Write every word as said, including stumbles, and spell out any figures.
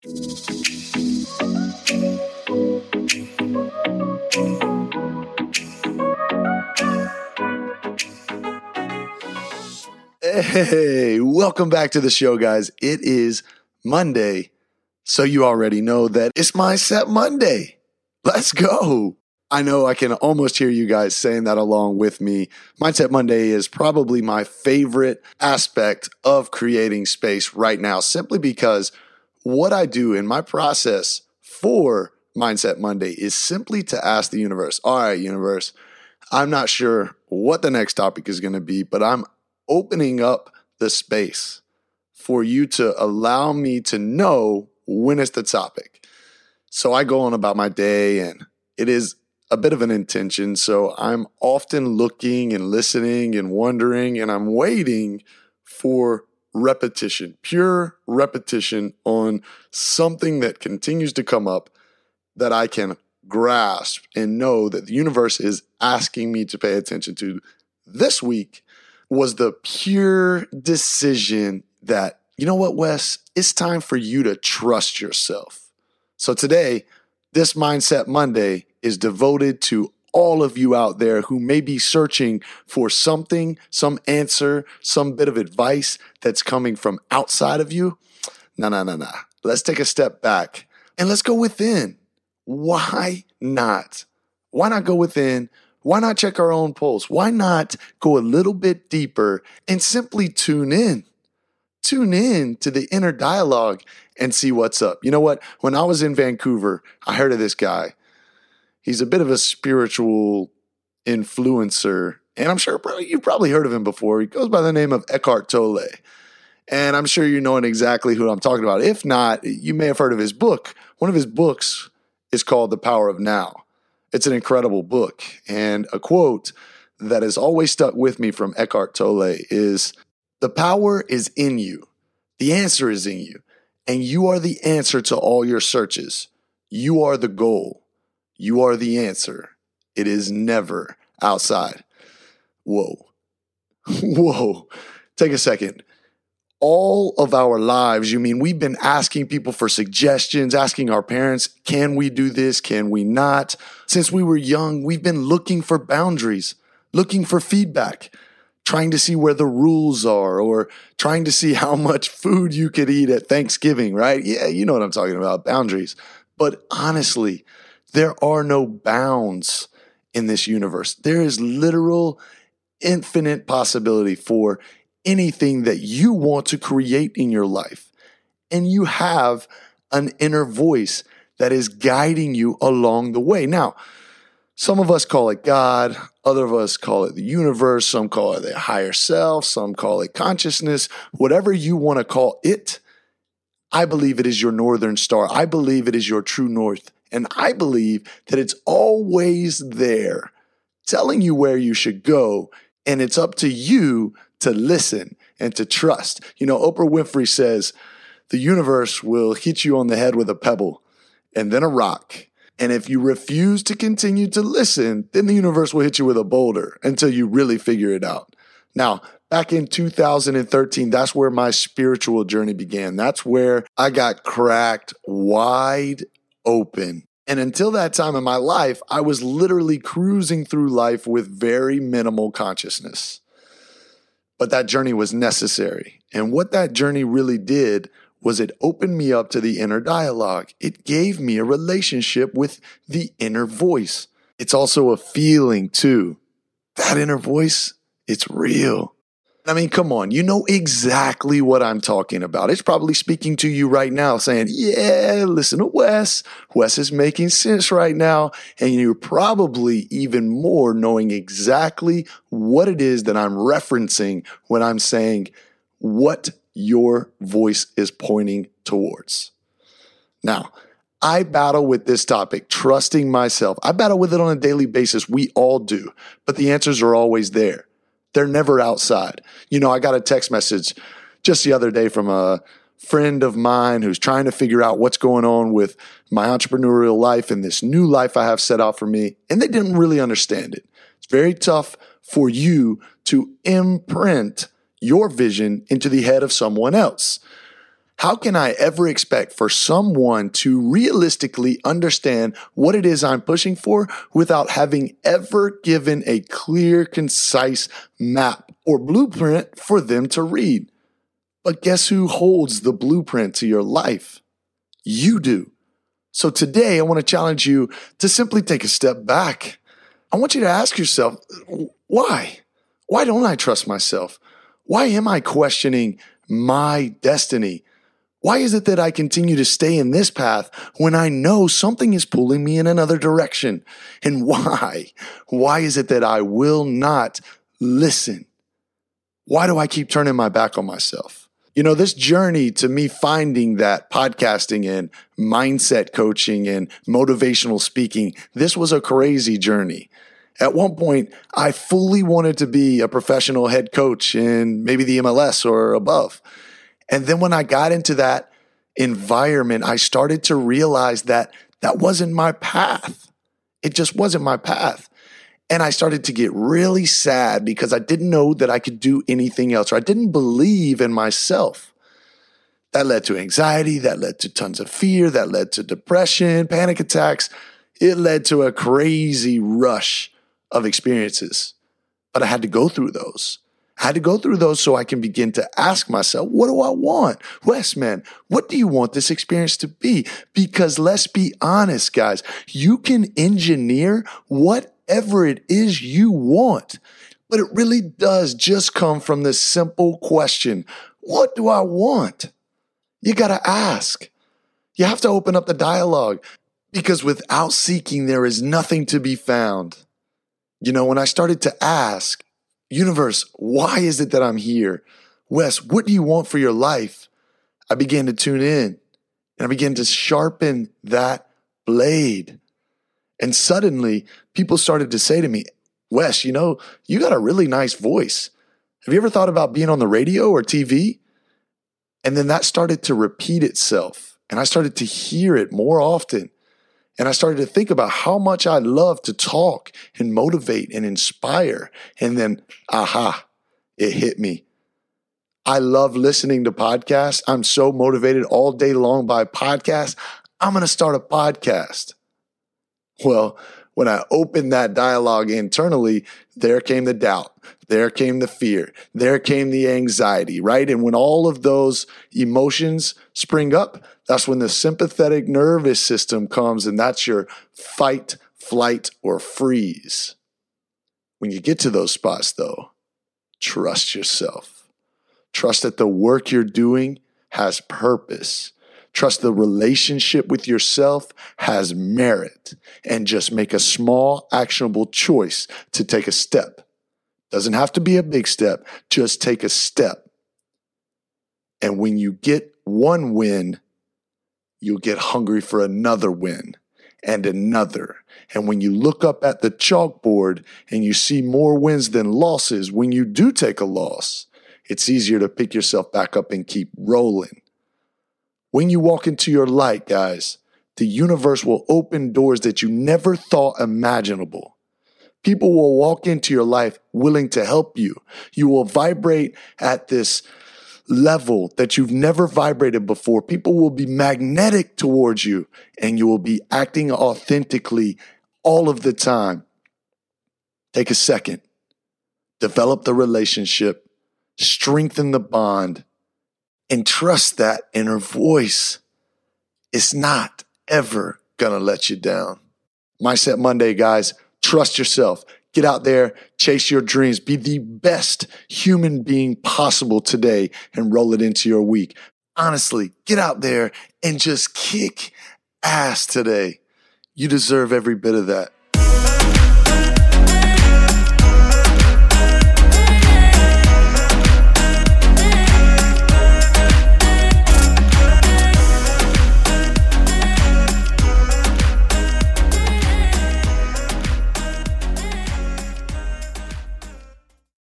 Hey, welcome back to the show, guys. It is Monday, so you already know that it's Mindset Monday. Let's go. I know I can almost hear you guys saying that along with me. Mindset Monday is probably my favorite aspect of creating space right now, simply because what I do in my process for Mindset Monday is simply to ask the universe, all right, universe, I'm not sure what the next topic is going to be, but I'm opening up the space for you to allow me to know when it's the topic. So I go on about my day, and it is a bit of an intention. So I'm often looking and listening and wondering, and I'm waiting for repetition, pure repetition on something that continues to come up that I can grasp and know that the universe is asking me to pay attention to. This week was the pure decision that, you know what, Wes, it's time for you to trust yourself. So today, this Mindset Monday is devoted to all of you out there who may be searching for something, some answer, some bit of advice that's coming from outside of you. No, no, no, no. Let's take a step back and let's go within. Why not? Why not go within? Why not check our own pulse? Why not go a little bit deeper and simply tune in? Tune in to the inner dialogue and see what's up. You know what? When I was in Vancouver, I heard of this guy. He's a bit of a spiritual influencer, and I'm sure you've probably heard of him before. He goes by the name of Eckhart Tolle, and I'm sure you're knowing exactly who I'm talking about. If not, you may have heard of his book. One of his books is called The Power of Now. It's an incredible book, and a quote that has always stuck with me from Eckhart Tolle is, "The power is in you, the answer is in you, and you are the answer to all your searches. You are the goal. You are the answer. It is never outside." Whoa. Whoa. Take a second. All of our lives, you mean we've been asking people for suggestions, asking our parents, can we do this? Can we not? Since we were young, we've been looking for boundaries, looking for feedback, trying to see where the rules are, or trying to see how much food you could eat at Thanksgiving, right? Yeah, you know what I'm talking about, boundaries. But honestly, there are no bounds in this universe. There is literal, infinite possibility for anything that you want to create in your life. And you have an inner voice that is guiding you along the way. Now, some of us call it God. Other of us call it the universe. Some call it the higher self. Some call it consciousness. Whatever you want to call it, I believe it is your northern star. I believe it is your true north. And I believe that it's always there telling you where you should go, and it's up to you to listen and to trust. You know, Oprah Winfrey says, the universe will hit you on the head with a pebble and then a rock. And if you refuse to continue to listen, then the universe will hit you with a boulder until you really figure it out. Now, back in two thousand thirteen, that's where my spiritual journey began. That's where I got cracked wide open. And until that time in my life, I was literally cruising through life with very minimal consciousness. But that journey was necessary. And what that journey really did was it opened me up to the inner dialogue. It gave me a relationship with the inner voice. It's also a feeling too. That inner voice, it's real. I mean, come on, you know exactly what I'm talking about. It's probably speaking to you right now saying, yeah, listen to Wes. Wes is making sense right now. And you're probably even more knowing exactly what it is that I'm referencing when I'm saying what your voice is pointing towards. Now, I battle with this topic, trusting myself. I battle with it on a daily basis. We all do, but the answers are always there. They're never outside. You know, I got a text message just the other day from a friend of mine who's trying to figure out what's going on with my entrepreneurial life and this new life I have set out for me. And they didn't really understand it. It's very tough for you to imprint your vision into the head of someone else. How can I ever expect for someone to realistically understand what it is I'm pushing for without having ever given a clear, concise map or blueprint for them to read? But guess who holds the blueprint to your life? You do. So today, I want to challenge you to simply take a step back. I want you to ask yourself, why? Why don't I trust myself? Why am I questioning my destiny? Why is it that I continue to stay in this path when I know something is pulling me in another direction? And why? Why is it that I will not listen? Why do I keep turning my back on myself? You know, this journey to me finding that podcasting and mindset coaching and motivational speaking, this was a crazy journey. At one point, I fully wanted to be a professional head coach in maybe the M L S or above. And then when I got into that environment, I started to realize that that wasn't my path. It just wasn't my path. And I started to get really sad because I didn't know that I could do anything else, or I didn't believe in myself. That led to anxiety. That led to tons of fear. That led to depression, panic attacks. It led to a crazy rush of experiences, but I had to go through those. I had to go through those so I can begin to ask myself, what do I want? Wes, man, what do you want this experience to be? Because let's be honest, guys, you can engineer whatever it is you want, but it really does just come from this simple question. What do I want? You got to ask. You have to open up the dialogue, because without seeking, there is nothing to be found. You know, when I started to ask, universe, why is it that I'm here? Wes, what do you want for your life? I began to tune in and I began to sharpen that blade. And suddenly people started to say to me, Wes, you know, you got a really nice voice. Have you ever thought about being on the radio or T V? And then that started to repeat itself. And I started to hear it more often. And I started to think about how much I love to talk and motivate and inspire. And then, aha, it hit me. I love listening to podcasts. I'm so motivated all day long by podcasts. I'm going to start a podcast. Well, when I opened that dialogue internally, there came the doubt. There came the fear. There came the anxiety, right? And when all of those emotions spring up, that's when the sympathetic nervous system comes, and that's your fight, flight, or freeze. When you get to those spots, though, trust yourself. Trust that the work you're doing has purpose. Trust the relationship with yourself has merit, and just make a small, actionable choice to take a step. Doesn't have to be a big step. Just take a step. And when you get one win, you'll get hungry for another win and another. And when you look up at the chalkboard and you see more wins than losses, when you do take a loss, it's easier to pick yourself back up and keep rolling. When you walk into your light, guys, the universe will open doors that you never thought imaginable. People will walk into your life willing to help you. You will vibrate at this level that you've never vibrated before. People will be magnetic towards you, and you will be acting authentically all of the time. Take a second. Develop the relationship. Strengthen the bond. And trust that inner voice. It's not ever going to let you down. Mindset Monday, guys. Trust yourself. Get out there, chase your dreams, be the best human being possible today, and roll it into your week. Honestly, get out there and just kick ass today. You deserve every bit of that.